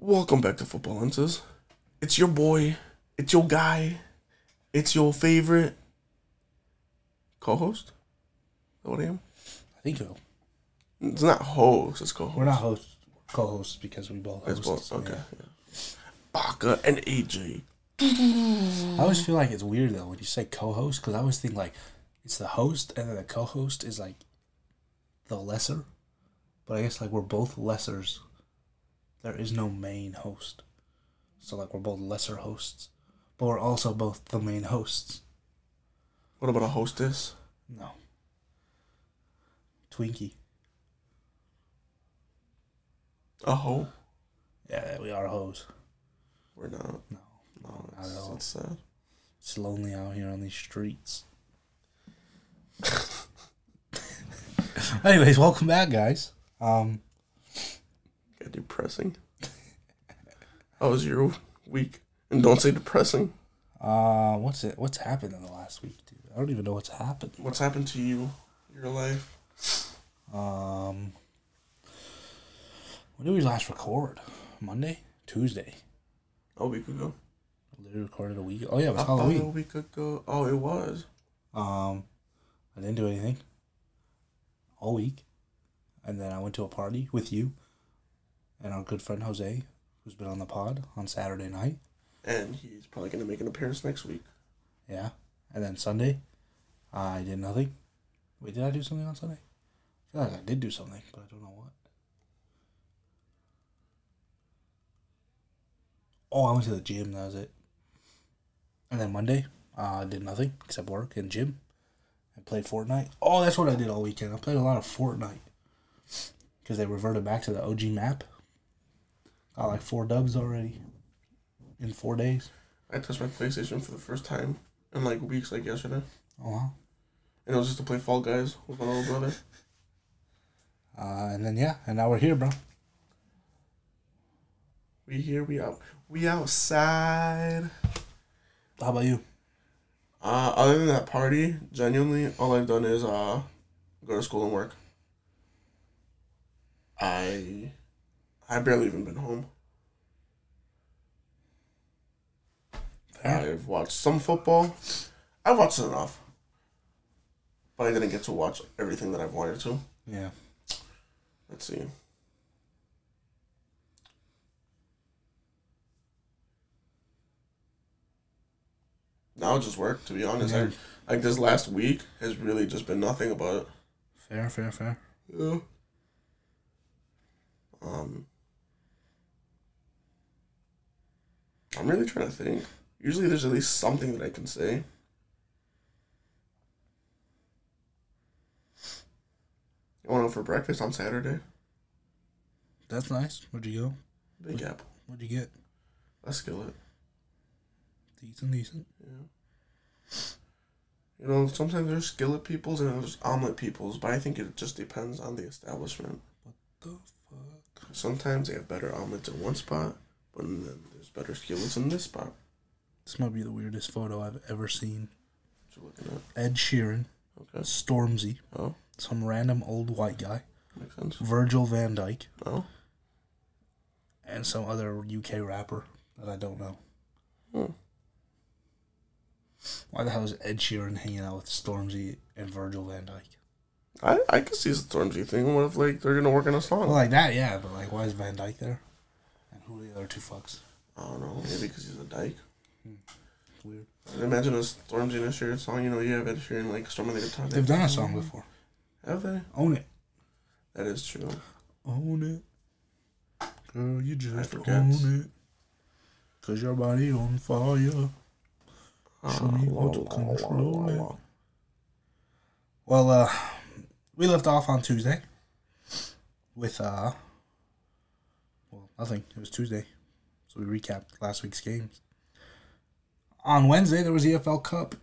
Welcome back to Football Answers. It's your boy, it's your guy, it's your favorite co-host? Is that what I am? I think so. It's not host, it's co-host. We're not co-hosts because we both host. Okay. Yeah. Parker and AJ. I always feel like it's weird though when you say co-host because I always think like it's the host and then the co-host is like the lesser. But I guess like we're both lessers. There is no main host. So like we're both lesser hosts. But we're also both the main hosts. What about a hostess? No. Twinkie. A hoe? Yeah, we are hoes. We're not. No, not at all. That's sad. It's lonely out here on these streets. Anyways, welcome back, guys. Got depressing. How was your week? And don't say depressing. What's happened in the last week, dude? I don't even know what's happened. What's happened to you? Your life? When did we last record? Monday? Tuesday. A week ago. I literally recorded a week. Oh yeah, it was Halloween. A week ago. Oh, it was. I didn't do anything all week. And then I went to a party with you and our good friend Jose, who's been on the pod on Saturday night. And he's probably going to make an appearance next week. Yeah. And then Sunday, I did nothing. Wait, did I do something on Sunday? I feel like I did do something, but I don't know what. Oh, I went to the gym. That was it. And then Monday, I did nothing except work and gym. I played Fortnite. Oh, that's what I did all weekend. I played a lot of Fortnite. Because they reverted back to the OG map. Got like 4 dubs already in 4 days. I touched my PlayStation for the first time in like weeks, like yesterday. Oh, wow. And it was just to play Fall Guys with my little brother. And then, yeah, and now we're here, bro. We here, we out. We outside. How about you? Other than that party, genuinely, all I've done is go to school and work. I barely even been home. I've watched some football. I watched enough. But I didn't get to watch everything that I've wanted to. Yeah. Let's see. Now just work, to be honest. Yeah. Like this last week has really just been nothing about it. Fair. Yeah. I'm really trying to think. Usually there's at least something that I can say. I went out for breakfast on Saturday. That's nice. Where'd you go? Big Apple. What'd you get? A skillet. Decent. Yeah. You know, sometimes there's skillet peoples and there's omelet peoples, but I think it just depends on the establishment. What the fuck? Sometimes they have better omelets in one spot, but then there's better skillets in this spot. This might be the weirdest photo I've ever seen. What you looking at? Ed Sheeran. Okay. Stormzy. Oh. Some random old white guy. Makes sense. Virgil Van Dijk. Oh. And some other UK rapper that I don't know. Hmm. Why the hell is Ed Sheeran hanging out with Stormzy and Virgil Van Dijk? I can see the Stormzy thing. What if, like, they're going to work on a song? Well, like that, yeah. But, like, why is Van Dyke there? And who are the other two fucks? I don't know. Maybe because he's a dyke. Weird. Imagine a Stormzy and a Sheeran song. You know, you have Ed Sheeran, like, strumming the guitar. They've done a song before. Have they? Own It. That is true. Own it. Girl, you just own it. Because your body on fire. Show me how to control it. Well, we left off on Tuesday with, nothing. It was Tuesday. So we recapped last week's games. On Wednesday, there was the EFL Cup.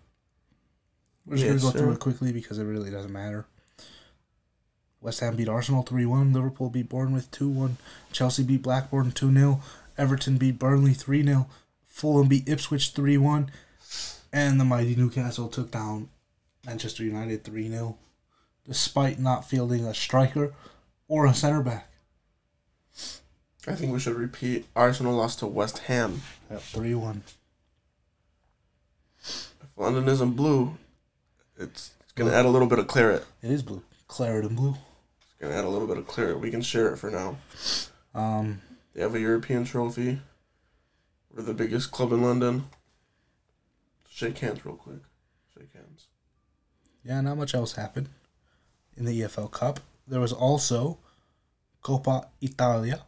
We're just going to go through it quickly because it really doesn't matter. West Ham beat Arsenal 3-1. Liverpool beat Bournemouth 2-1. Chelsea beat Blackburn 2-0. Everton beat Burnley 3-0. Fulham beat Ipswich 3-1. And the mighty Newcastle took down Manchester United 3-0. Despite not fielding a striker or a center back. I think we should repeat. Arsenal lost to West Ham. At 3-1. If London isn't blue, it's going to add a little bit of claret. It is blue. Claret and blue. It's going to add a little bit of claret. We can share it for now. They have a European trophy. We're the biggest club in London. Shake hands real quick. Shake hands. Yeah, not much else happened in the EFL Cup. There was also Coppa Italia.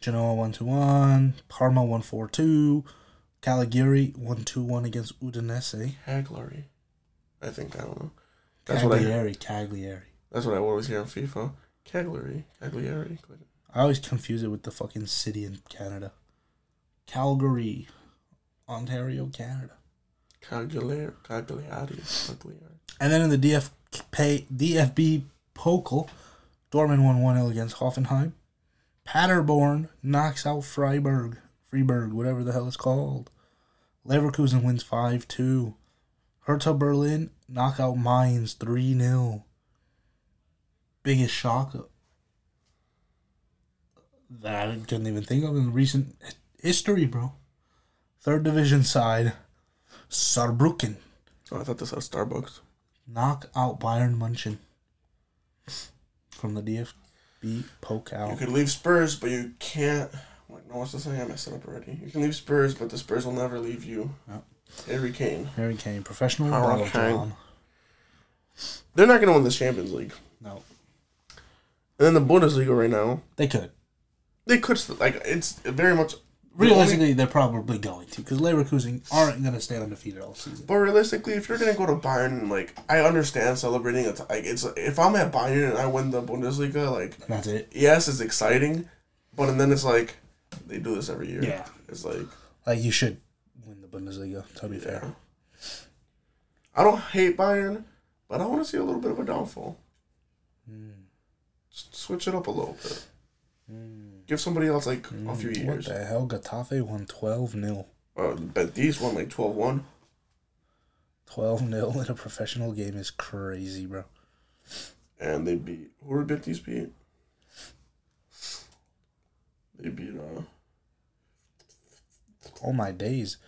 Genoa 1-1, Parma 1-4-2, Cagliari 1-2-1 against Udinese. Cagliari. I think, I don't know. That's Cagliari, Cagliari. That's what I always hear on FIFA. Cagliari, Cagliari. I always confuse it with the fucking city in Canada. Calgary, Ontario, Canada. Cagliari, Cagliari, Cagliari. And then in the DFB Pokal, Dortmund 1-1 against Hoffenheim. Paderborn knocks out Freiburg, whatever the hell it's called. Leverkusen wins 5-2. Hertha Berlin knock out Mainz 3-0. Biggest shock that I couldn't even think of in recent history, bro. Third division side, Saarbrücken. Oh, I thought this was Starbucks. Knock out Bayern München from the DFB. Pokal. You could leave Spurs, but you can't. Wait, no, what's the saying? I messed it up already. You can leave Spurs, but the Spurs will never leave you. Yep. Harry Kane, professional bottle John. They're not going to win the Champions League. No. And then the Bundesliga right now. They could. Like, it's very much. Realistically, they're probably going to, because Leverkusen aren't going to stay undefeated all season. But realistically, if you're going to go to Bayern, like, I understand celebrating. It's if I'm at Bayern and I win the Bundesliga, like, that's it. Yes, it's exciting, but and then it's like they do this every year. Yeah, it's like you should win the Bundesliga. To be fair, I don't hate Bayern, but I want to see a little bit of a downfall. Just switch it up a little bit. Give somebody else, like, a few years. What the hell? Getafe won 12-0. Betis won, like, 12-1. 12-0 in a professional game is crazy, bro. And they beat... Who did Betis beat? They beat... Oh, my days.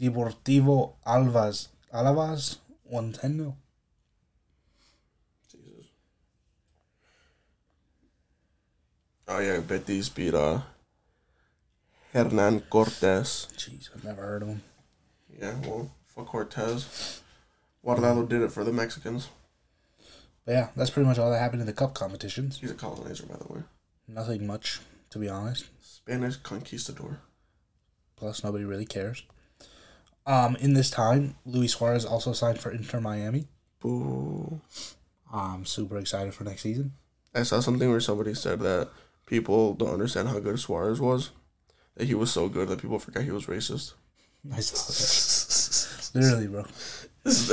Deportivo Alavés won 10-0. Oh, yeah, Betis beat Hernan Cortes. Jeez, I've never heard of him. Yeah, well, fuck Cortes. Guardado did it for the Mexicans. But yeah, that's pretty much all that happened in the cup competitions. He's a colonizer, by the way. Nothing much, to be honest. Spanish conquistador. Plus, nobody really cares. In this time, Luis Suarez also signed for Inter Miami. Boo. I'm super excited for next season. I saw something where somebody said that people don't understand how good Suarez was. That he was so good that people forgot he was racist. I saw that. Literally, bro.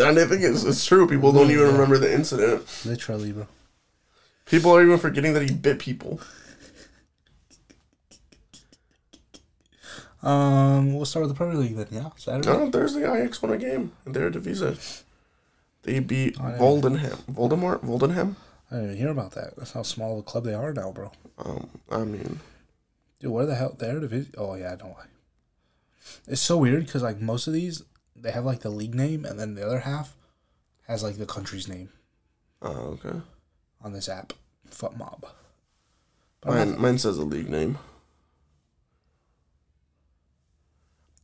And I think it's true. People don't even remember the incident. Literally, bro. People are even forgetting that he bit people. We'll start with the Premier League then, yeah? Saturday? No, Thursday, Ajax won a game. And they're Eredivisie. They beat Voldenham. Voldemort? Voldenham? I didn't even hear about that. That's how small of a club they are now, bro. I mean... Dude, where the hell... They're division... Oh, yeah, don't lie. It's so weird, because, like, most of these, they have, like, the league name, and then the other half has, like, the country's name. Oh, okay. On this app. Footmob. Mine says the league name.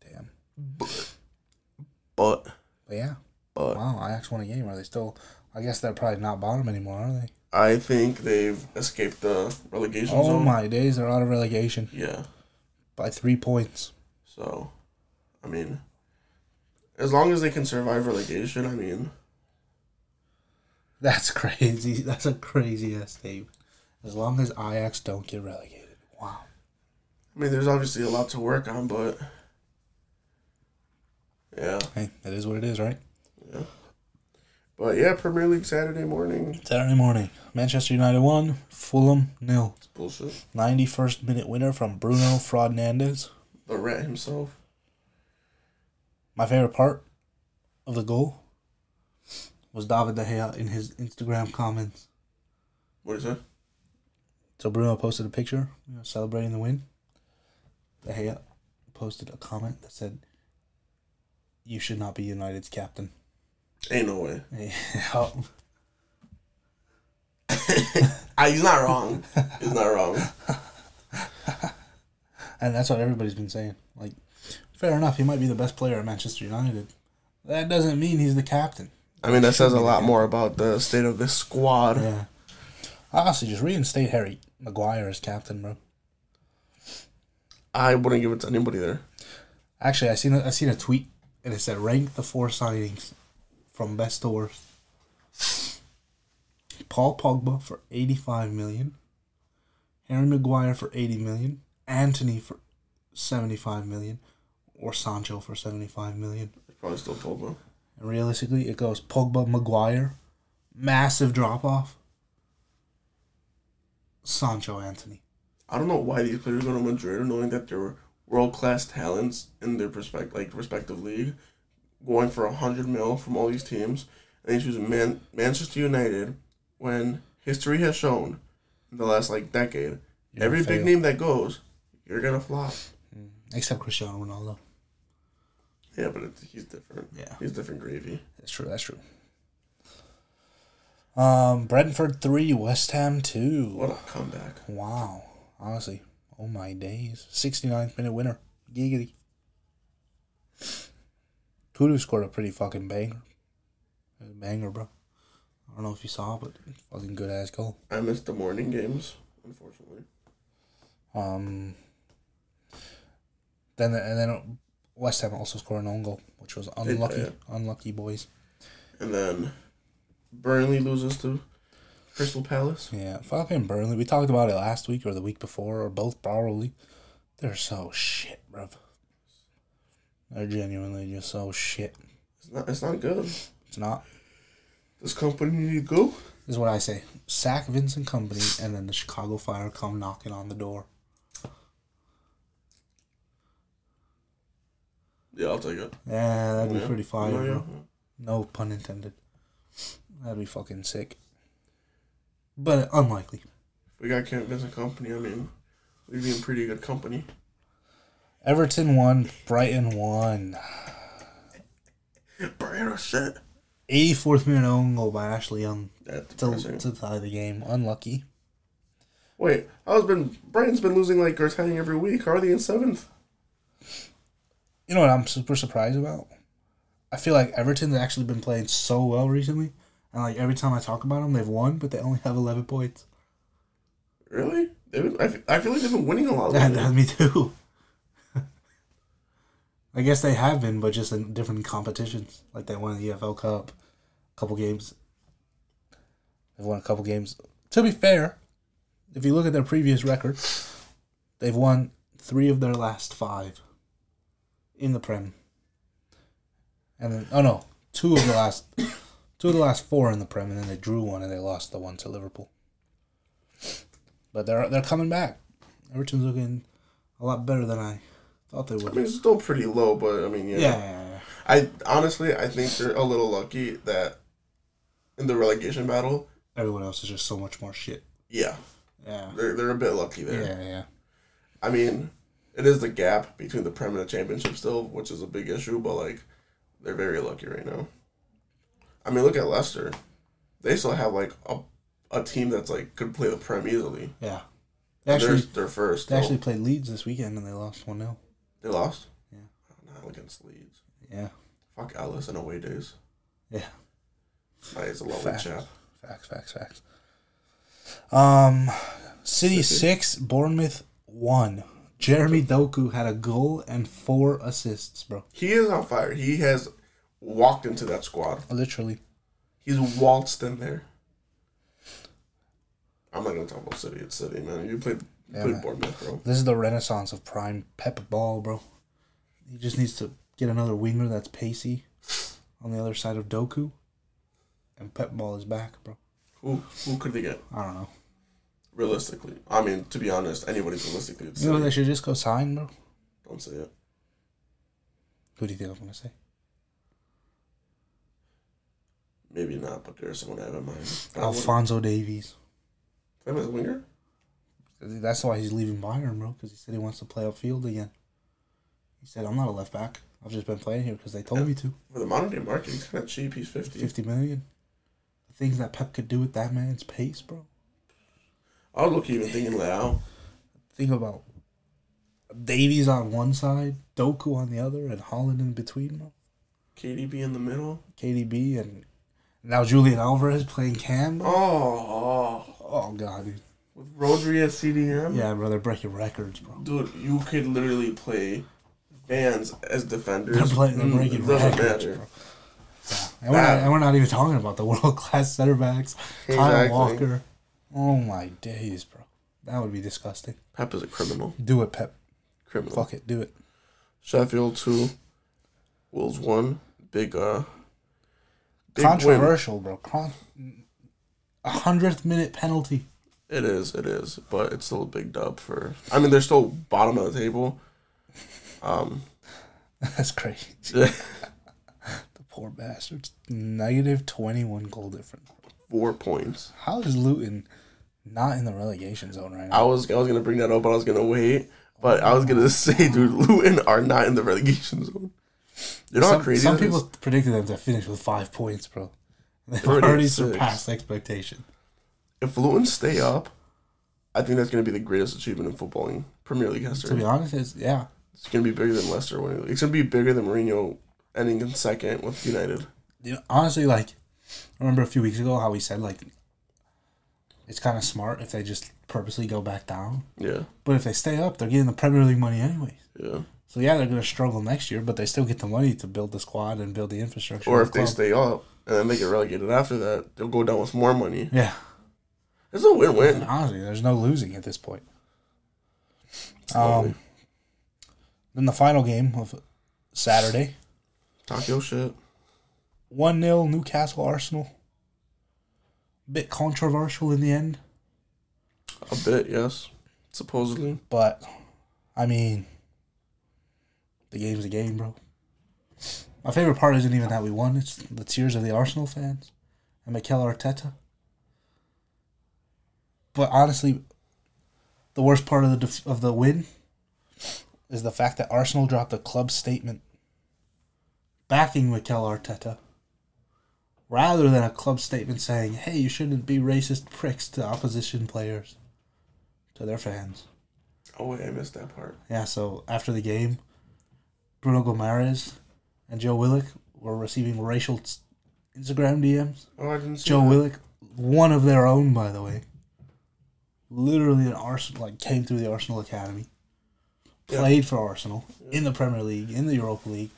Damn. But yeah. But. Wow, Ajax won a game. Are they still... I guess they're probably not bottom anymore, are they? I think they've escaped the relegation zone. Oh, my days. They're out of relegation. Yeah. By 3 points. So, I mean, as long as they can survive relegation, I mean. That's crazy. That's a crazy-ass statement. As long as Ajax don't get relegated. Wow. I mean, there's obviously a lot to work on, but, yeah. Hey, that is what it is, right? Yeah. But, yeah, Premier League Saturday morning. Manchester United 1, Fulham 0. It's bullshit. 91st minute winner from Bruno Fernandes. The rat himself. My favorite part of the goal was David De Gea in his Instagram comments. What is that? So Bruno posted a picture celebrating the win. De Gea posted a comment that said, "You should not be United's captain." Ain't no way. Yeah. He's not wrong. He's not wrong. And that's what everybody's been saying. Like, fair enough, he might be the best player at Manchester United. That doesn't mean he's the captain. I mean, that says a lot more about the state of this squad. Yeah. Honestly, just reinstate Harry Maguire as captain, bro. I wouldn't give it to anybody there. Actually, I seen a tweet, and it said, rank the 4 signings from best to worst. Paul Pogba for $85 million. Harry Maguire for $80 million. Anthony for $75 million. Or Sancho for $75 million. Probably still Pogba. And realistically, it goes Pogba, Maguire. Massive drop-off. Sancho, Anthony. I don't know why these players go to Madrid, knowing that they were world-class talents in their respective league, going for $100 million from all these teams, and they choose Manchester United when history has shown in the last decade, every big name that goes, you're gonna flop. Except Cristiano Ronaldo. Yeah, but he's different. Yeah, he's different gravy. That's true. That's true. Brentford 3, West Ham 2. What a comeback! Wow, honestly, oh my days! 69th minute winner, giggity. Kudu scored a pretty fucking banger. It was a banger, bro. I don't know if you saw, but fucking good ass goal. I missed the morning games, unfortunately. Then West Ham also scored an own goal, which was unlucky. Unlucky boys. And then Burnley loses to Crystal Palace. Yeah, fucking Burnley. We talked about it last week or the week before, or both probably. They're so shit, bruv. They're genuinely just so shit. It's not good. It's not. Does Company need to go? This is what I say. Sack Vincent Company, and then the Chicago Fire come knocking on the door. Yeah, I'll take it. Yeah, that'd be pretty fire, bro. Yeah. No pun intended. That'd be fucking sick. But unlikely. If we got Kent Vincent Company, I mean, we'd be in pretty good company. Everton won. Brighton won. Brighton shit. 84th minute own goal by Ashley Young to tie the game. Unlucky. Wait, Brighton's been losing or tying every week. Are they in 7th? You know what I'm super surprised about? I feel like Everton's actually been playing so well recently, and every time I talk about them, they've won, but they only have 11 points. Really? I feel like they've been winning a lot. Yeah, me too. I guess they have been, but just in different competitions. They won the EFL Cup, a couple games. They've won a couple games. To be fair, if you look at their previous record, they've won 3 of their last 5 in the Prem. And then, 2 of the last 4 in the Prem, and then they drew 1 and they lost the 1 to Liverpool. But they're coming back. Everton's looking a lot better than I thought they would. I mean, it's still pretty low, but I mean, yeah. Yeah. I think they're a little lucky that in the relegation battle, everyone else is just so much more shit. Yeah. Yeah. They're a bit lucky there. Yeah. I mean, it is the gap between the Prem and the Championship still, which is a big issue, but they're very lucky right now. I mean, look at Leicester. They still have a team that's could play the Prem easily. Yeah. They're first. They actually played Leeds this weekend and they lost 1-0. They lost? Yeah. Not against Leeds. Yeah. Fuck Ellis in away days. Yeah. He's a lovely chap. Facts. City 6, Bournemouth 1. Jeremy Doku had a goal and 4 assists, bro. He is on fire. He has walked into that squad. Literally. He's waltzed in there. I'm not going to talk about City. It's City, man. You played Bournemouth, bro. This is the renaissance of prime Pep Ball, bro. He just needs to get another winger that's pacey on the other side of Doku. And Pep Ball is back, bro. Who could they get? I don't know. Realistically. I mean, to be honest, anybody's realistically. You know what they should just go sign, bro? Don't say it. Who do you think I'm going to say? Maybe not, but there's someone I have in mind. Alphonso Davies. Play him as a winger? That's why he's leaving Bayern, bro, because he said he wants to play upfield again. He said, I'm not a left back. I've just been playing here because they told me to. For the modern day market, he's kind of cheap. He's 50. 50 million. The things that Pep could do with that man's pace, bro. I was looking, even thinking Leao. Think about Davies on one side, Doku on the other, and Haaland in between, bro. KDB in the middle. KDB and now Julian Alvarez playing Cam. Bro. Oh, God, dude. With Rodri at CDM? Yeah, bro, they're breaking records, bro. Dude, you could literally play Vans as defenders. They're breaking records, bro. Yeah. And we're not even talking about the world-class center backs. Exactly. Kyle Walker. Oh, my days, bro. That would be disgusting. Pep is a criminal. Do it, Pep. Criminal. Fuck it, do it. Sheffield 2, Wolves 1. Big controversial, win. Bro. 100th-minute penalty. It is, but it's still a big dub for... I mean, they're still bottom of the table. That's crazy. The poor bastards. Negative 21 goal difference. 4 points. How is Luton not in the relegation zone right now? I was going to bring that up, but I was going to wait. But I was going to say, dude, Luton are not in the relegation zone. You know how crazy that is? Some people predicted them to finish with 5 points, bro. They've already surpassed expectation. If Luton stay up, I think that's going to be the greatest achievement in footballing Premier League history. To be honest, it's going to be bigger than Leicester winning. It's going to be bigger than Mourinho ending in second with United. You know, honestly, I remember a few weeks ago how we said, it's kind of smart if they just purposely go back down. Yeah. But if they stay up, they're getting the Premier League money anyways. Yeah. So, they're going to struggle next year, but they still get the money to build the squad and build the infrastructure. Or if they stay up and then they get relegated after that, they'll go down with more money. Yeah. It's a win-win. Honestly, there's no losing at this point. Then the final game of Saturday. Talk your shit. 1-0 Newcastle-Arsenal. Bit controversial in the end. A bit, yes. Supposedly. But, I mean, the game's a game, bro. My favorite part isn't even that we won. It's the tears of the Arsenal fans. And Mikel Arteta. But honestly, the worst part of the win is the fact that Arsenal dropped a club statement backing Mikel Arteta rather than a club statement saying, hey, you shouldn't be racist pricks to opposition players, to their fans. Oh, wait, I missed that part. Yeah, so after the game, Bruno Guimaraes and Joe Willock were receiving racial Instagram DMs. Oh, I didn't see Joe Willock, one of their own, by the way. Literally an Arsenal, came through the Arsenal Academy, played for Arsenal in the Premier League, in the Europa League,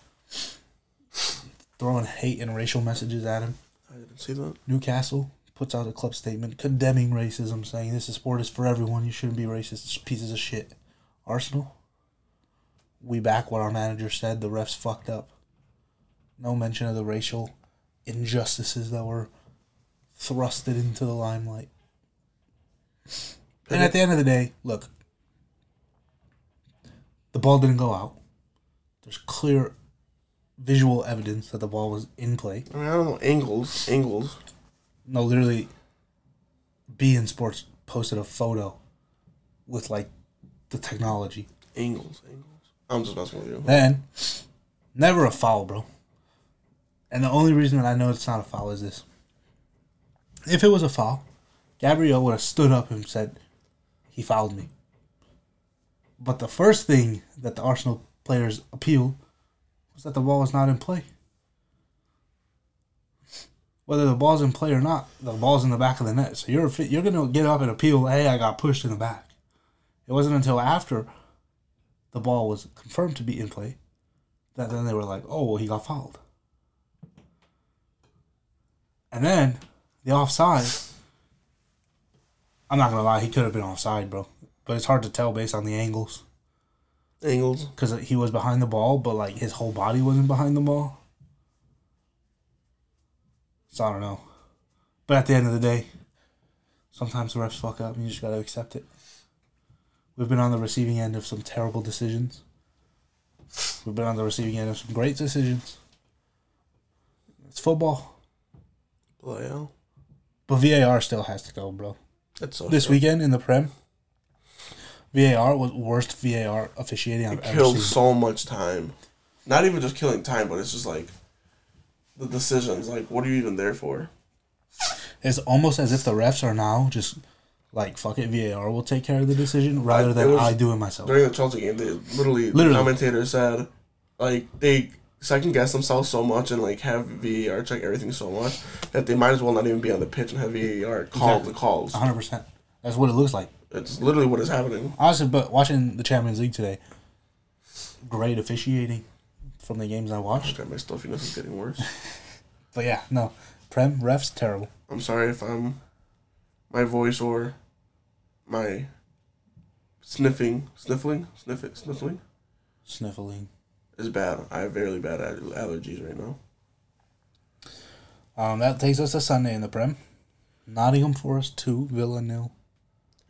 throwing hate and racial messages at him. I didn't see that. Newcastle puts out a club statement condemning racism, saying this sport is for everyone, you shouldn't be racist, pieces of shit. Arsenal, we back what our manager said, the refs fucked up. No mention of the racial injustices that were thrusted into the limelight. And at the end of the day, look, the ball didn't go out. There's clear visual evidence that the ball was in play. I mean, I don't know, angles. No, literally, beIN Sports posted a photo with, the technology. Angles. I'm just messing with you. Then, never a foul, bro. And the only reason that I know it's not a foul is this. If it was a foul, Gabriel would have stood up and said, he fouled me. But the first thing that the Arsenal players appealed was that the ball was not in play. Whether the ball's in play or not, the ball's in the back of the net. So you're going to get up and appeal, hey, I got pushed in the back. It wasn't until after the ball was confirmed to be in play that then they were like, oh, well, he got fouled. And then the offside... I'm not going to lie, he could have been offside, bro. But it's hard to tell based on the angles. Because he was behind the ball, but, his whole body wasn't behind the ball. So, I don't know. But at the end of the day, sometimes the refs fuck up and you just got to accept it. We've been on the receiving end of some terrible decisions. We've been on the receiving end of some great decisions. It's football. Well, but VAR still has to go, bro. This weekend in the Prem, VAR was worst VAR officiating I've ever seen. It killed so much time. Not even just killing time, but it's just like the decisions. Like, what are you even there for? It's almost as if the refs are now just like, fuck it, VAR will take care of the decision rather than I do it myself. During the Chelsea game, they literally the commentator said, like, they second-guess themselves so much and, like, have VAR check everything so much that they might as well not even be on the pitch and have VAR call the calls. 100%. That's what it looks like. It's literally what is happening. Honestly, but watching the Champions League today, great officiating from the games I watched. Okay, my stuffiness is getting worse. But, yeah, no. Prem, refs, terrible. I'm sorry if my voice or my sniffling is bad. I have very bad allergies right now. That takes us to Sunday in the Prem. Nottingham Forest 2, Villa 0.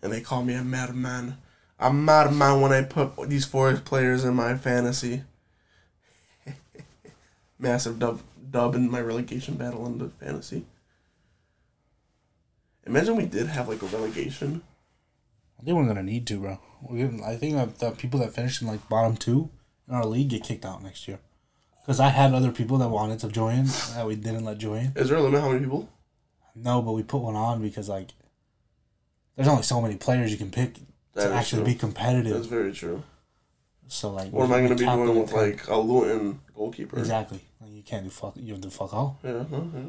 And they call me a madman. I'm a madman when I put these Forest players in my fantasy. Massive dub in my relegation battle in the fantasy. Imagine we did have, like, a relegation. They weren't going to need to, bro. I think the people that finished in, like, bottom two in our league get kicked out next year. Because I had other people that wanted to join that we didn't let join. Is there a limit how many people? No, but we put one on because, like, there's only so many players you can pick to actually be competitive. That's very true. So, like, what am I going to be doing with, like, a Luton goalkeeper? Exactly. Like, you can't do fuck all. Yeah, okay.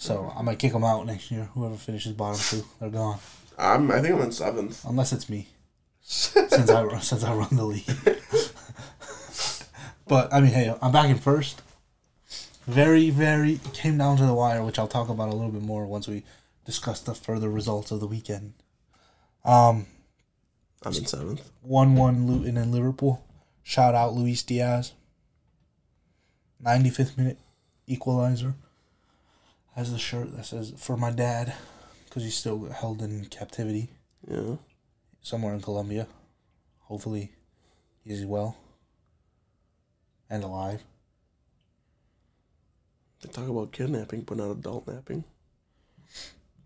So, I might kick them out next year. Whoever finishes bottom two, they're gone. I think I'm in 7th. Unless it's me. since I run the league. But, I mean, hey, I'm back in 1st. Very, very came down to the wire, which I'll talk about a little bit more once we discuss the further results of the weekend. I'm in 7th. 1-1 Luton and Liverpool. Shout out Luis Diaz. 95th minute equalizer. Has a shirt that says, for my dad, because he's still held in captivity. Yeah. Somewhere in Colombia. Hopefully he's well and alive. They talk about kidnapping, but not adult napping.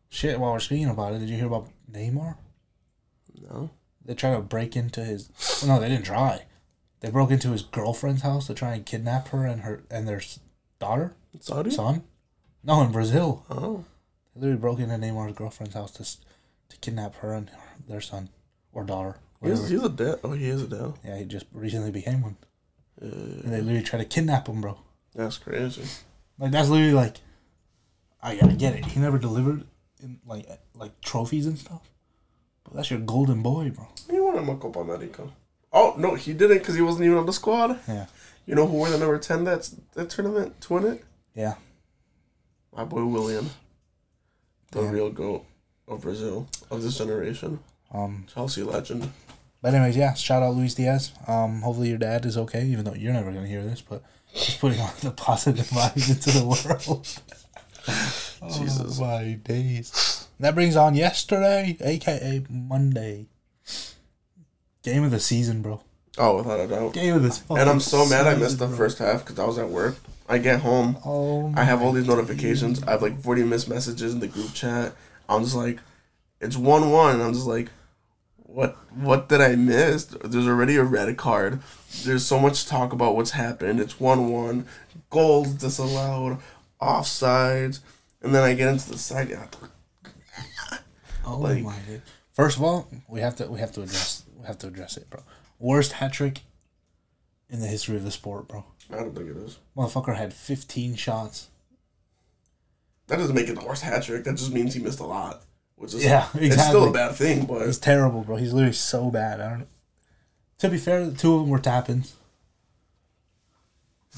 Shit, while we're speaking about it, did you hear about Neymar? No. They tried to break into his... Well, no, they didn't try. They broke into his girlfriend's house to try and kidnap her and their daughter. Saudi? Son? No, in Brazil. Oh. They literally broke into Neymar's girlfriend's house to kidnap her and their son or daughter. He's a dad. Oh, he is a dad. Yeah, he just recently became one. And they literally tried to kidnap him, bro. That's crazy. Like, that's literally like... I get it. He never delivered in, like trophies and stuff. But that's your golden boy, bro. He won a Copa America. Oh, no, he didn't because he wasn't even on the squad. Yeah. You know who wore the number 10 that tournament to win it? Yeah. My boy William, the real GOAT of Brazil, of this generation. Chelsea legend. But anyways, yeah, shout out Luis Diaz. Hopefully your dad is okay, even though you're never going to hear this, but he's putting all the positive vibes into the world. Jesus. Oh, my days. And that brings on yesterday, a.k.a. Monday. Game of the season, bro. Oh, without a doubt. Game of the season. And I'm so mad I missed the first half because I was at work. I get home. Oh, I have all these notifications. God. I have like 40 missed messages in the group chat. I'm just like, it's 1-1. I'm just like, what did I miss? There's already a red card. There's so much talk about what's happened. It's 1-1. Goals disallowed. Offsides. And then I get into the side. Oh, like, my God. First of all, we have to address it, bro. Worst hat trick in the history of the sport, bro. I don't think it is. Motherfucker had 15 shots. That doesn't make it the worst hat trick. That just means he missed a lot. Which is, yeah, exactly. It's still a bad thing, but... It's terrible, bro. He's literally so bad. I don't know. To be fair, the two of them were tap-ins.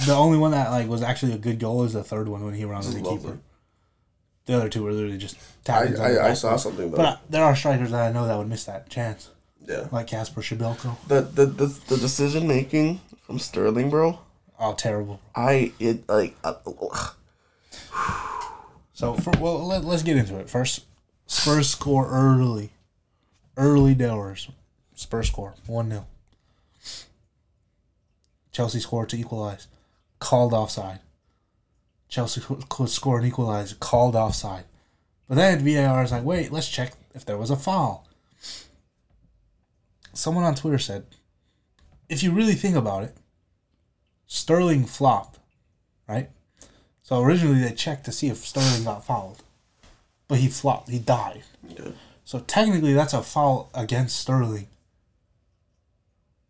The only one that was actually a good goal is the third one when he rounded the keeper. The other two were literally just tap-ins. I saw something, though. But there are strikers that I know that would miss that chance. Yeah. Like Kasper Schmeichel. The decision-making from Sterling, bro... Oh, terrible. Let's get into it. First, Spurs score early. Early doors. Spurs score. 1-0. Chelsea score to equalize. Called offside. Chelsea could score and equalize. Called offside. But then VAR is like, wait, let's check if there was a foul. someone on Twitter said, if you really think about it, Sterling flopped, right? So originally they checked to see if Sterling got fouled, but he flopped. He died. Yeah. So technically that's a foul against Sterling.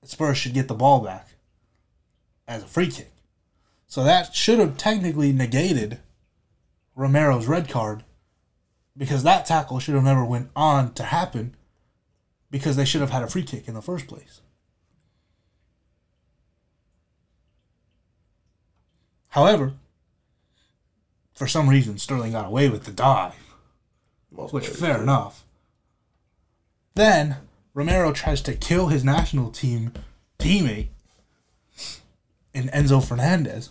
Spurs should get the ball back as a free kick. So that should have technically negated Romero's red card, because that tackle should have never went on to happen, because they should have had a free kick in the first place. However, for some reason, Sterling got away with the dive, which fair enough. Then Romero tries to kill his national team teammate in Enzo Fernandez,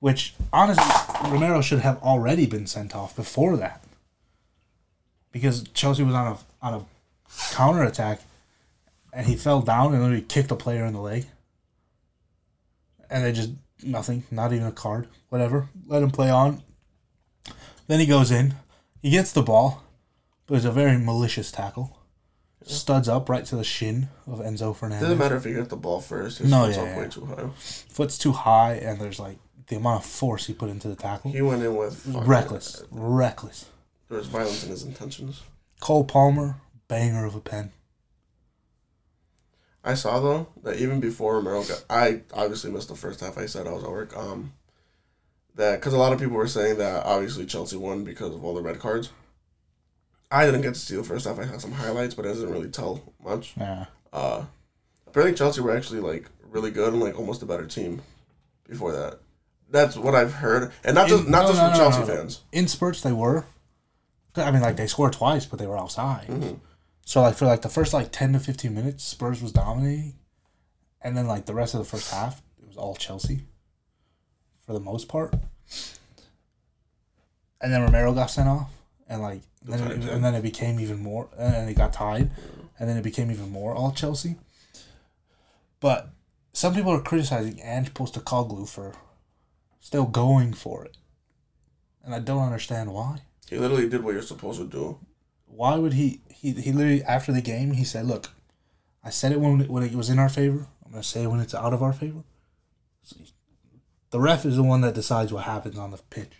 which, honestly, Romero should have already been sent off before that, because Chelsea was on a counterattack, and he fell down and literally kicked a player in the leg. And they just, nothing, not even a card, whatever. Let him play on. Then he goes in. He gets the ball, but it's a very malicious tackle. Studs up right to the shin of Enzo Fernandez. Doesn't matter if you get the ball first. His foot's up way too high. Foot's too high, and there's like the amount of force he put into the tackle. He went in with reckless. There was violence in his intentions. Cole Palmer, banger of a pen. I saw though that even before Romero got, I obviously missed the first half. I said I was at work. That because a lot of people were saying that obviously Chelsea won because of all the red cards. I didn't get to see the first half. I saw some highlights, but it doesn't really tell much. Yeah. Apparently Chelsea were actually like really good and like almost a better team before that. That's what I've heard, and not just from Chelsea fans. In spurts they were. I mean, like they scored twice, but they were outside. Mm-hmm. So like for like the first like 10 to 15 minutes, Spurs was dominating, and then like the rest of the first half, it was all Chelsea. For the most part. And then Romero got sent off. And like, then it became even more, and it got tied, and then it became even more all Chelsea. But some people are criticizing Ange Postecoglou for still going for it, and I don't understand why. He literally did what you're supposed to do. Why would he? He literally after the game he said, "Look, I said it when it was in our favor. I'm gonna say it when it's out of our favor." The ref is the one that decides what happens on the pitch.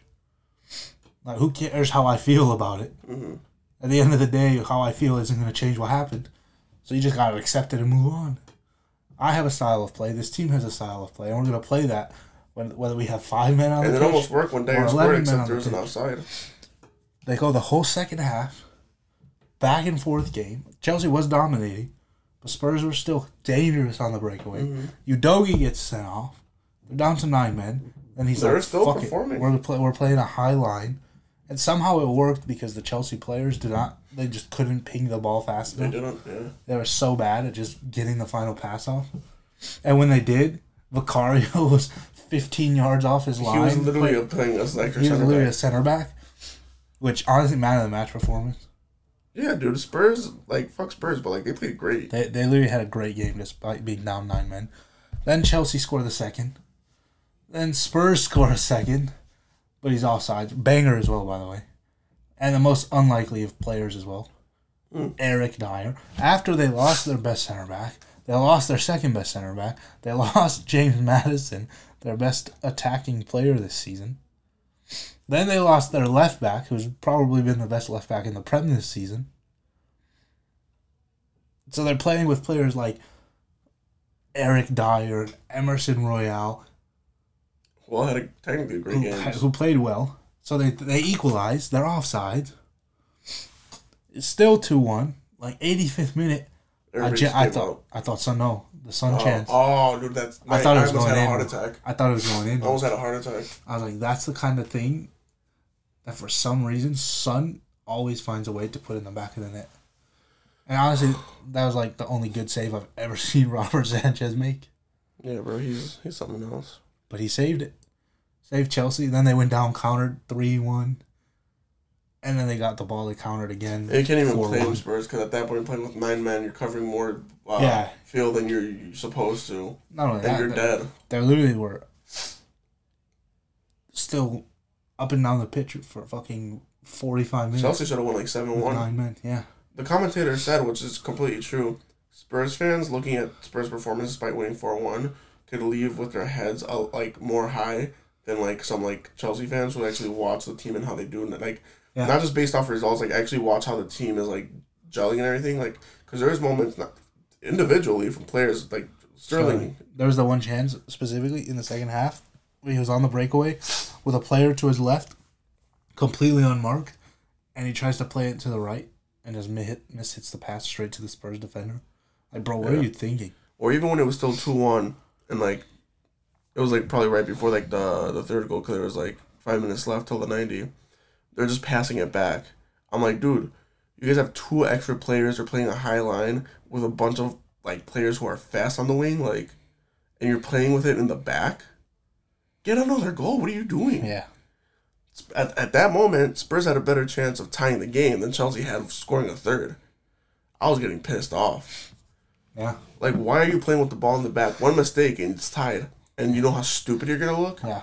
Like, who cares how I feel about it? Mm-hmm. At the end of the day, how I feel isn't going to change what happened. So you just got to accept it and move on. I have a style of play. This team has a style of play. And we're going to play that whether we have 5 men on the pitch. And it almost worked when Dyer scored, except there was an offside. They go the whole second half, back and forth game. Chelsea was dominating, but Spurs were still dangerous on the breakaway. Mm-hmm. Udogie gets sent off. They're down to 9 men. And he's like, fuck it, we're playing a high line. And somehow it worked because the Chelsea players they just couldn't ping the ball fast enough. They didn't, yeah. They were so bad at just getting the final pass off. And when they did, Vicario was 15 yards off his line. He was literally playing us like a center back. He was literally a center back, which honestly, man of the match performance. Yeah, dude, Spurs, like, fuck Spurs, but, like, they played great. They literally had a great game despite being down 9 men. Then Chelsea scored the second. Then Spurs score a second, but he's offside. Banger as well, by the way. And the most unlikely of players as well. Mm. Eric Dyer. After they lost their best center back, they lost their second best center back, they lost James Madison, their best attacking player this season. Then they lost their left back, who's probably been the best left back in the Prem this season. So they're playing with players like Eric Dyer, Emerson Royale, well, had a technically great game. Who played well. So they equalized. They're offside. It's still 2-1. Like, 85th minute. I thought so, no. The sun chance. Oh, dude, that's... I thought it was going in. I almost had a heart attack. I thought it was going in. I almost had a heart attack. I was like, that's the kind of thing that for some reason, Sun always finds a way to put in the back of the net. And honestly, that was like the only good save I've ever seen Robert Sanchez make. Yeah, bro, he's something else. But he saved it. Saved Chelsea. Then they went down, countered 3-1. And then they got the ball. They countered again. You can't even play Spurs because at that point, you're playing with 9 men. You're covering more field than you're supposed to. Not only that, you're dead. They literally were still up and down the pitch for fucking 45 minutes. Chelsea should have won like 7-1. 9 men, yeah. The commentator said, which is completely true, Spurs fans looking at Spurs' performance despite winning 4-1 could leave with their heads out, like more high than like some like Chelsea fans would actually watch the team and how they do and like not just based off results, like actually watch how the team is like gelling and everything, like because there's moments not individually from players like Sterling. There was the one chance specifically in the second half where he was on the breakaway with a player to his left, completely unmarked, and he tries to play it to the right and just mishits the pass straight to the Spurs defender. Like, bro, what are you thinking? Or even when it was still 2-1 and, like, it was, like, probably right before, like, the third goal because there was, like, 5 minutes left till the 90. They're just passing it back. I'm like, dude, you guys have two extra players. You're playing a high line with a bunch of, like, players who are fast on the wing, like, and you're playing with it in the back? Get another goal. What are you doing? Yeah. At that moment, Spurs had a better chance of tying the game than Chelsea had of scoring a third. I was getting pissed off. Yeah. Like, why are you playing with the ball in the back? One mistake and it's tied. And you know how stupid you're going to look? Yeah.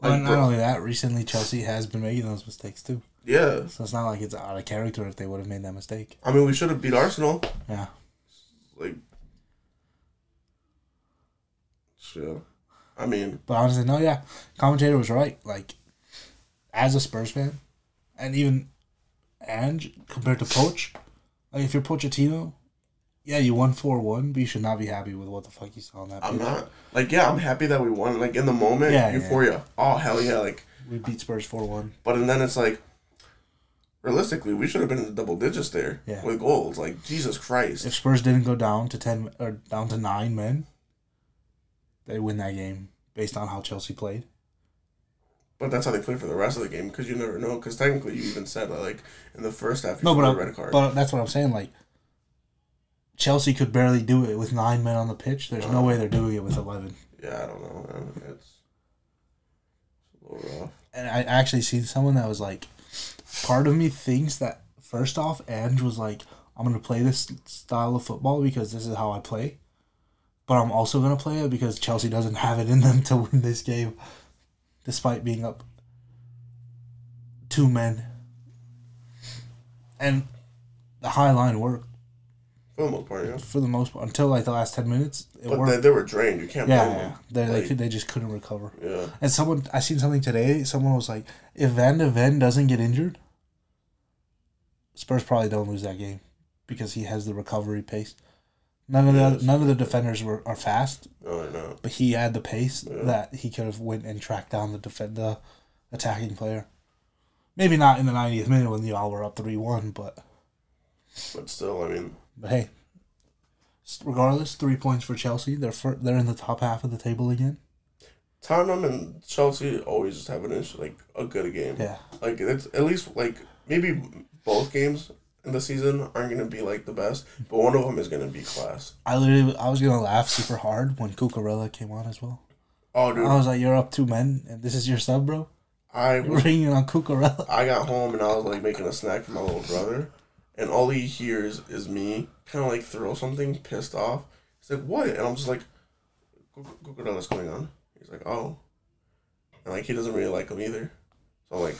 Like, well, not only that, recently Chelsea has been making those mistakes too. Yeah. So it's not like it's out of character if they would have made that mistake. I mean, we should have beat Arsenal. Yeah. Like, sure. I mean. But honestly, no, yeah. Commentator was right. Like, as a Spurs fan, and even Ange, compared to Poch, like if you're Pochettino, yeah, you won 4-1, but you should not be happy with what the fuck you saw on that. I'm not. Like, yeah, I'm happy that we won. Like, in the moment, euphoria. Yeah. Oh, hell yeah. Like, we beat Spurs 4-1. But and then it's like, realistically, we should have been in the double digits there with goals. Like, Jesus Christ. If Spurs didn't go down to 10 or down to 9 men, they win that game based on how Chelsea played. But that's how they play for the rest of the game because you never know. Because technically, you even said like in the first half, you scored a red card. But that's what I'm saying. Like Chelsea could barely do it with 9 men on the pitch. There's no way they're doing it with 11. Yeah, I don't know. I mean, it's a little rough. And I actually seen someone that was like, part of me thinks that first off, Ange was like, I'm gonna play this style of football because this is how I play. But I'm also gonna play it because Chelsea doesn't have it in them to win this game. Despite being up 2 men. And the high line worked. For the most part, yeah. For the most part. Until like the last 10 minutes, it worked. But they were drained. You can't blame them. They just couldn't recover. Yeah. And I seen something today. Someone was like, if Van de Ven doesn't get injured, Spurs probably don't lose that game. Because he has the recovery pace. None of the defenders are fast. Oh, I know. But he had the pace that he could have went and tracked down the attacking player. Maybe not in the 90th minute when y'all were up 3-1, but still, I mean. But hey, regardless, 3 points for Chelsea. They're in the top half of the table again. Tottenham and Chelsea always just have an issue, like a good game. Yeah. Like it's at least like maybe both games. In the season aren't going to be like the best, but one of them is going to be class. I was going to laugh super hard when Cucurella came on as well. Oh, dude. I was like, you're up 2 men, and this is your sub, bro? You're bringing on Cucurella. I got home, and I was like making a snack for my little brother, and all he hears is me kind of like throw something pissed off. He's like, what? And I'm just like, Cucurella's going on. He's like, oh. And like, he doesn't really like him either. So I'm like,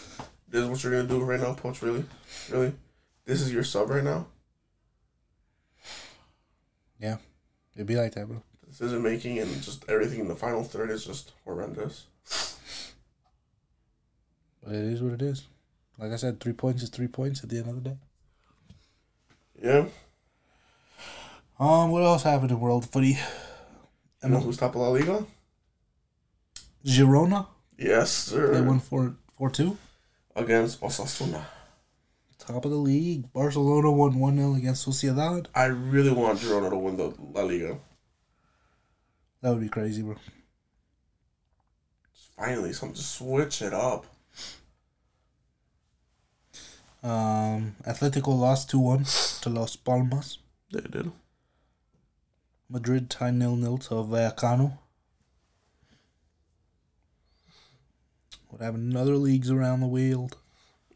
this is what you're going to do right now, Poch? Really? Really? This is your sub right now? Yeah. It'd be like that, bro. Decision making and just everything in the final third is just horrendous. But it is what it is. Like I said, 3 points is 3 points at the end of the day. Yeah. What else happened in world footy? You know who's top of La Liga? Girona? Yes, sir. They won 4-2? Against Osasuna. Top of the league. Barcelona won 1-0 against Sociedad. I really want Girona to win the La Liga. That would be crazy, bro. Finally, something to switch it up. Atletico lost 2-1 to Las Palmas. They did. Madrid tied 0-0 to Vallecano. Would have another leagues around the world.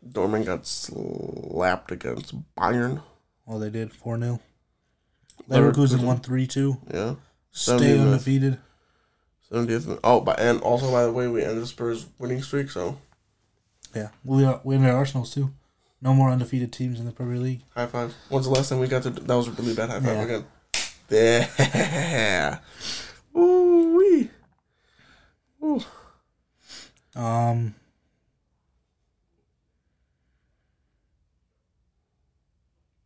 Dortmund got slapped against Bayern. Oh, they did. 4-0. Leverkusen won 3-2. Yeah. Stay undefeated. 70th. Oh, and also, by the way, we ended Spurs' winning streak, so. Yeah. We ended Arsenal's, too. No more undefeated teams in the Premier League. High five. When's the last time we got to... That was a really bad high five again. Yeah. Ooh-wee. Ooh.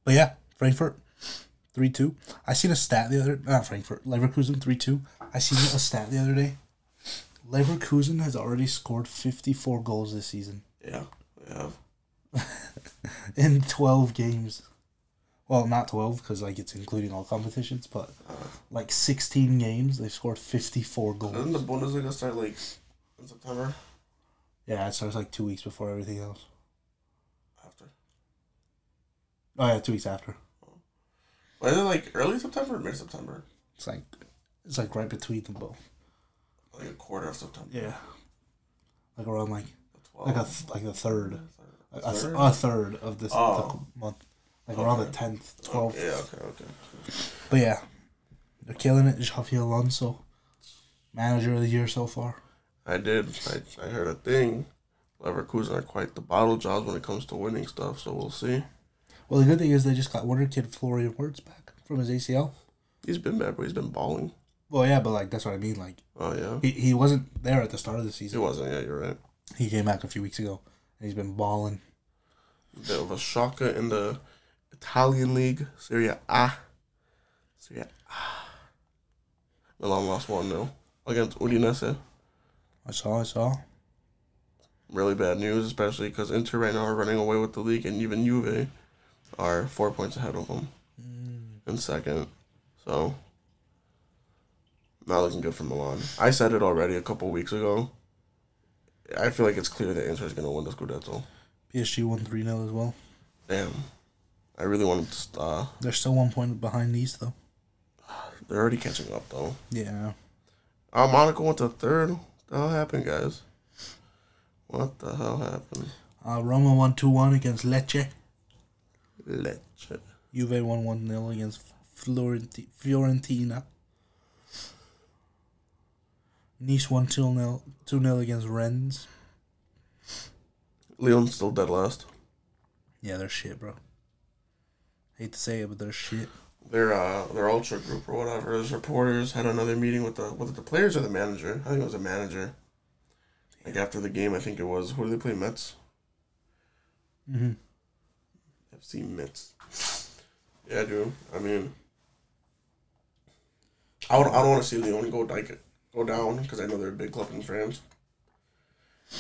But yeah, Frankfurt 3-2. I seen a stat the other Leverkusen 3-2. I seen a stat the other day. Leverkusen has already scored 54 goals this season. Yeah, they have. In 12 games. Well, not 12 because like it's including all competitions, but like 16 games they've scored 54 goals. Doesn't the Bundesliga start like in September? Yeah, it starts like 2 weeks before everything else. After. Oh yeah, 2 weeks after. Well, is it like early September or mid September? It's like right between them both. Like a quarter of September. Yeah. Like around like the 12th. Like a third of this month. Like around the 10th, 12th. Yeah, okay. But yeah, they're killing it. Xavi Alonso, manager of the year so far. I heard a thing. Leverkusen are quite the bottle jobs when it comes to winning stuff, so we'll see. Well, the good thing is they just got wonder kid Florian Wirtz back from his ACL. He's been bad, but he's been balling. Well, yeah, but like that's what I mean. Like, oh yeah, he wasn't there at the start of the season. He wasn't. Yeah, you're right. He came back a few weeks ago, and he's been balling. Bit of a shocker in the Italian league, Serie A. Milan lost 1-0 against Udinese. I saw. Really bad news, especially because Inter right now are running away with the league, and even Juve are 4 points ahead of them in second. So, not looking good for Milan. I said it already a couple weeks ago. I feel like it's clear that Inter is going to win the Scudetto. PSG won 3-0 as well. Damn. I really wanted to stop. They're still 1 point behind Nice, though. They're already catching up, though. Yeah. Monaco went to third. What the hell happened, guys? What the hell happened? Roma won 2-1 against Lecce. Juve won 1-0 against Fiorentina. Nice won 2-0 against Rennes. Leon's still dead last. Yeah, they're shit, bro. Hate to say it, but they're shit. Their ultra group or whatever, his reporters had another meeting with the players or the manager. I think it was the manager. Like after the game, I think it was. Who did they play? Mets. Mhm. FC Mets. Yeah, dude. I mean, I don't want to see Lyon go down because I know they're a big club in France.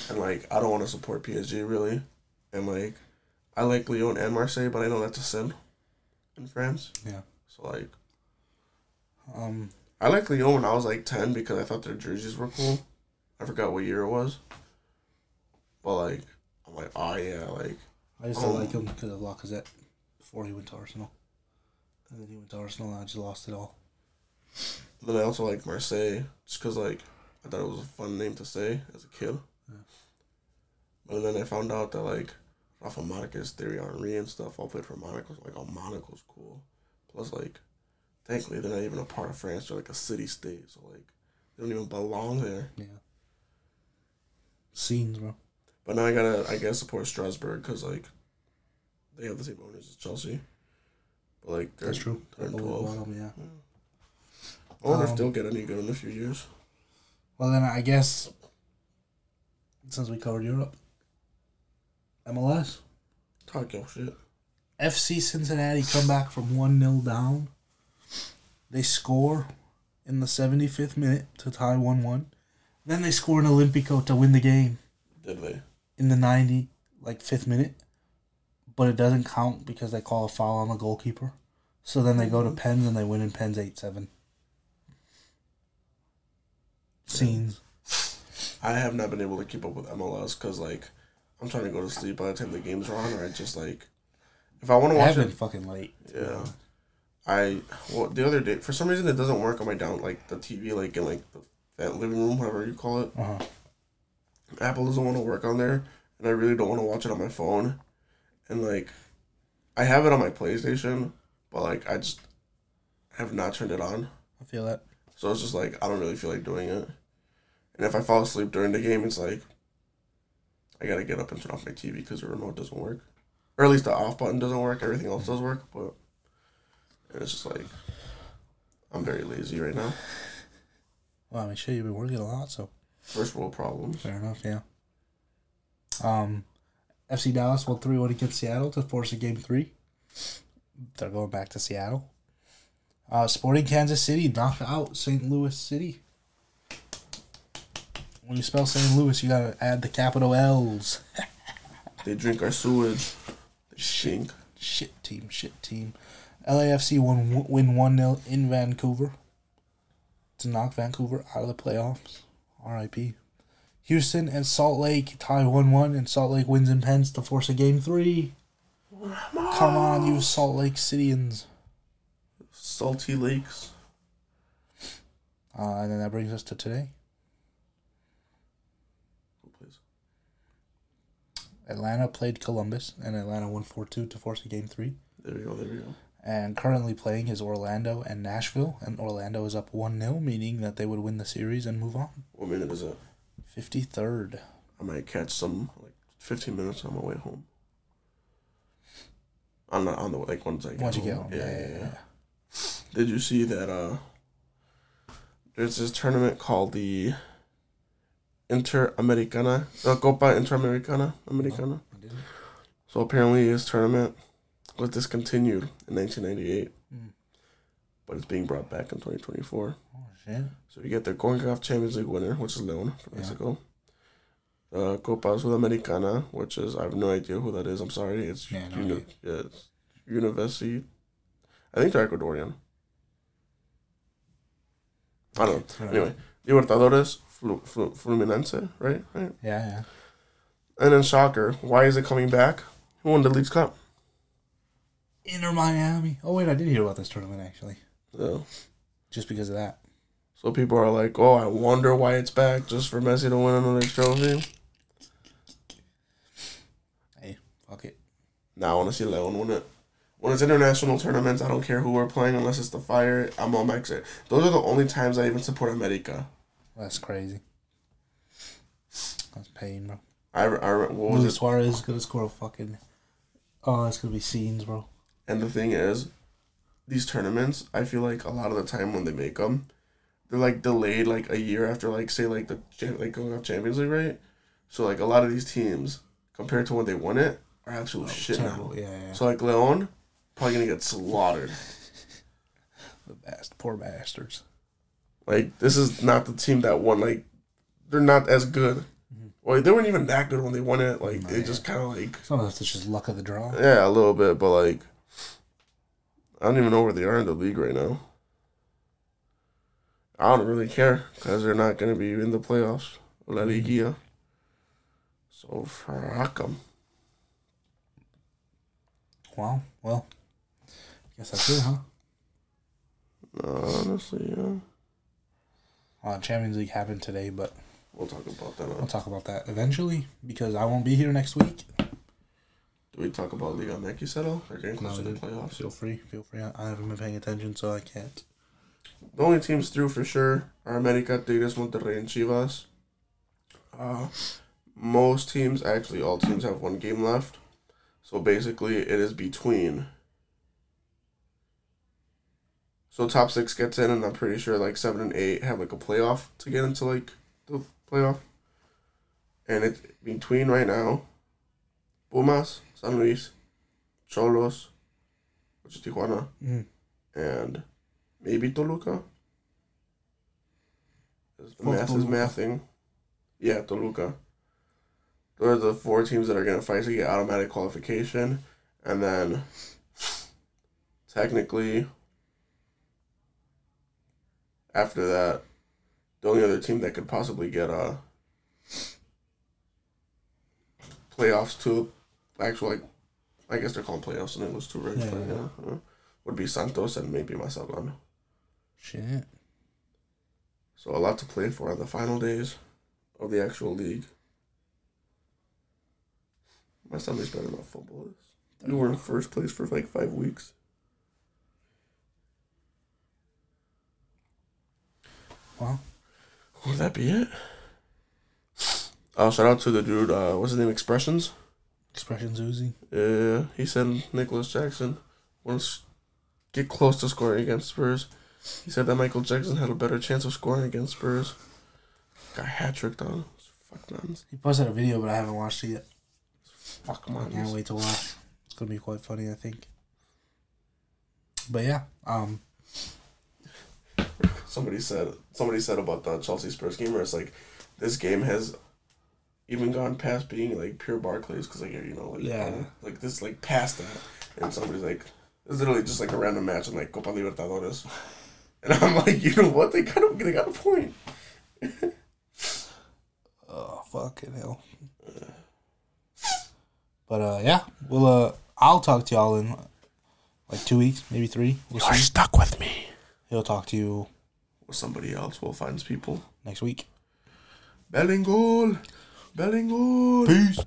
And like I don't want to support PSG really, and like I like Lyon and Marseille, but I know that's a sin. In France? Yeah. So, like... I liked Lyon when I was, like, 10 because I thought their jerseys were cool. I forgot what year it was. But, like, I'm like, oh, yeah, like... I just don't like him because of Lacazette before he went to Arsenal. And then he went to Arsenal and I just lost it all. But then I also like Marseille just because, like, I thought it was a fun name to say as a kid. Yeah. But then I found out that, like... Off of Monaco's Thierry Henry and stuff, all played for Monaco. So like, oh, Monaco's cool. Plus, like, thankfully, they're not even a part of France. They're, like, a city-state. So, like, they don't even belong there. Yeah. Scenes, bro. But now I gotta, support Strasbourg because, like, they have the same owners as Chelsea. But, like, they're... That's true. They're 12. Bottom, yeah. I wonder if they'll get any good in a few years. Well, then, I guess, since we covered Europe... MLS. Talk your shit. FC Cincinnati come back from 1-0 down. They score in the 75th minute to tie 1-1. Then they score an Olympico to win the game. Did they? In the 95th minute. But it doesn't count because they call a foul on the goalkeeper. So then they go to pens and they win in pens 8-7. Scenes. I have not been able to keep up with MLS because, like... I'm trying to go to sleep by the time the games are on, or I just, like... If I want to watch it... I've been fucking late. Yeah. Well, the other day... For some reason, it doesn't work on my down... Like, the TV, like, in, like, that living room, whatever you call it. Uh-huh. Apple doesn't want to work on there, and I really don't want to watch it on my phone. And, like... I have it on my PlayStation, but, like, I just... have not turned it on. I feel that. So it's just, like, I don't really feel like doing it. And if I fall asleep during the game, it's, like... I gotta get up and turn off my TV because the remote doesn't work. Or at least the off button doesn't work. Everything else does work, but... It's just like... I'm very lazy right now. Well, I mean, shit, you've been working a lot, so. First world problems. Fair enough, yeah. FC Dallas won 3-1 against Seattle to force a game 3. They're going back to Seattle. Sporting Kansas City knocked out St. Louis City. When you spell St. Louis, you gotta add the capital L's. They drink our sewage. Shink. Shit team. LAFC win 1-0 in Vancouver to knock Vancouver out of the playoffs. RIP. Houston and Salt Lake tie 1-1, and Salt Lake wins in pens to force a game 3. Come on, you Salt Lake Cityans. Salty Lakes. And then that brings us to today. Atlanta played Columbus, and Atlanta won 4-2 to force a game 3. There we go. And currently playing is Orlando and Nashville, and Orlando is up 1-0, meaning that they would win the series and move on. What minute is it? 53rd. I might catch some, 15 minutes on my way home. I'm not on the way, once I get home. Once you get home. Yeah. Did you see that, there's this tournament called the Interamericana, Copa Interamericana. No, so apparently this tournament was discontinued in 1998, but it's being brought back in 2024. Oh, shit. So you get the CONCACAF Champions League winner, which is León from Mexico. Copa Sudamericana, which is, I have no idea who that is, I'm sorry. It's Universi. I think they're Ecuadorian. I don't know. Anyway, Libertadores. Fluminense, right? Yeah. And then soccer. Why is it coming back? Who won the Leeds Cup? Inter Miami. Oh, wait, I did hear about this tournament, actually. Yeah. Just because of that. So people are like, oh, I wonder why it's back just for Messi to win another trophy. Hey, fuck it. Now I want to see Leon win it. When it's international tournaments, I don't care who we're playing unless it's the Fire. I'm on Mexico. Those are the only times I even support America. That's crazy. That's pain, bro. Luis Suarez is going to score a fucking... Oh, it's going to be scenes, bro. And the thing is, these tournaments, I feel like a lot of the time when they make them, they're, delayed, a year after, the Champions League, right? So, a lot of these teams, compared to when they won it, are absolute shit now. Yeah. So, Leon, probably going to get slaughtered. The poor bastards. This is not the team that won. They're not as good. Or they weren't even that good when they won it. They just kind of Sometimes it's just luck of the draw. Yeah, a little bit. But, I don't even know where they are in the league right now. I don't really care because they're not going to be in the playoffs. La Liguilla. So, fuck them. Wow. Well, I guess that's it, huh? Honestly, yeah. Champions League happened today, but we'll talk about that. We'll talk about that eventually because I won't be here next week. Do we talk about Liga MX? They're getting close to the playoffs. Feel free. I haven't been paying attention, so I can't. The only teams through for sure are America, Tigres, Monterrey, and Chivas. Most teams, actually all teams, have one game left. So basically, it is between. So top 6 gets in, and I'm pretty sure 7 and 8 have a playoff to get into the playoff. And it's between right now, Pumas, San Luis, Cholos, which is Tijuana, and maybe Toluca. Is mathing. Yeah, Toluca. Those are the 4 teams that are gonna fight to get automatic qualification, and then technically. After that, the only other team that could possibly get playoffs to actual, I guess they're called playoffs in English too, right? Yeah. Would be Santos and maybe Mazatlán. Shit. So a lot to play for on the final days of the actual league. My Sunday's better than football is. We were in first place for 5 weeks. Wow. Would that be it? Shout out to the dude, what's his name, Expressions? Expressions Uzi. Yeah, he said Nicholas Jackson wants to get close to scoring against Spurs. He said that Michael Jackson had a better chance of scoring against Spurs. Got hat-tricked on. Fuck, man. He posted a video, but I haven't watched it yet. Fuck, man. I can't wait to watch. It's going to be quite funny, I think. But, yeah. Somebody said about the Chelsea-Spurs game where it's like, this game has even gone past being, like, pure Barclays. Because, like, you know, like, yeah. Like this, like, past that. And somebody's like, it's literally just, like, a random match. And, like, Copa Libertadores. And I'm like, you know what? They got a point. Oh, fucking hell. But, yeah. We'll, I'll talk to y'all in, like, 2 weeks, maybe 3. You're stuck with me. He'll talk to you. Or somebody else will find people. Next week. Bellingol. Peace.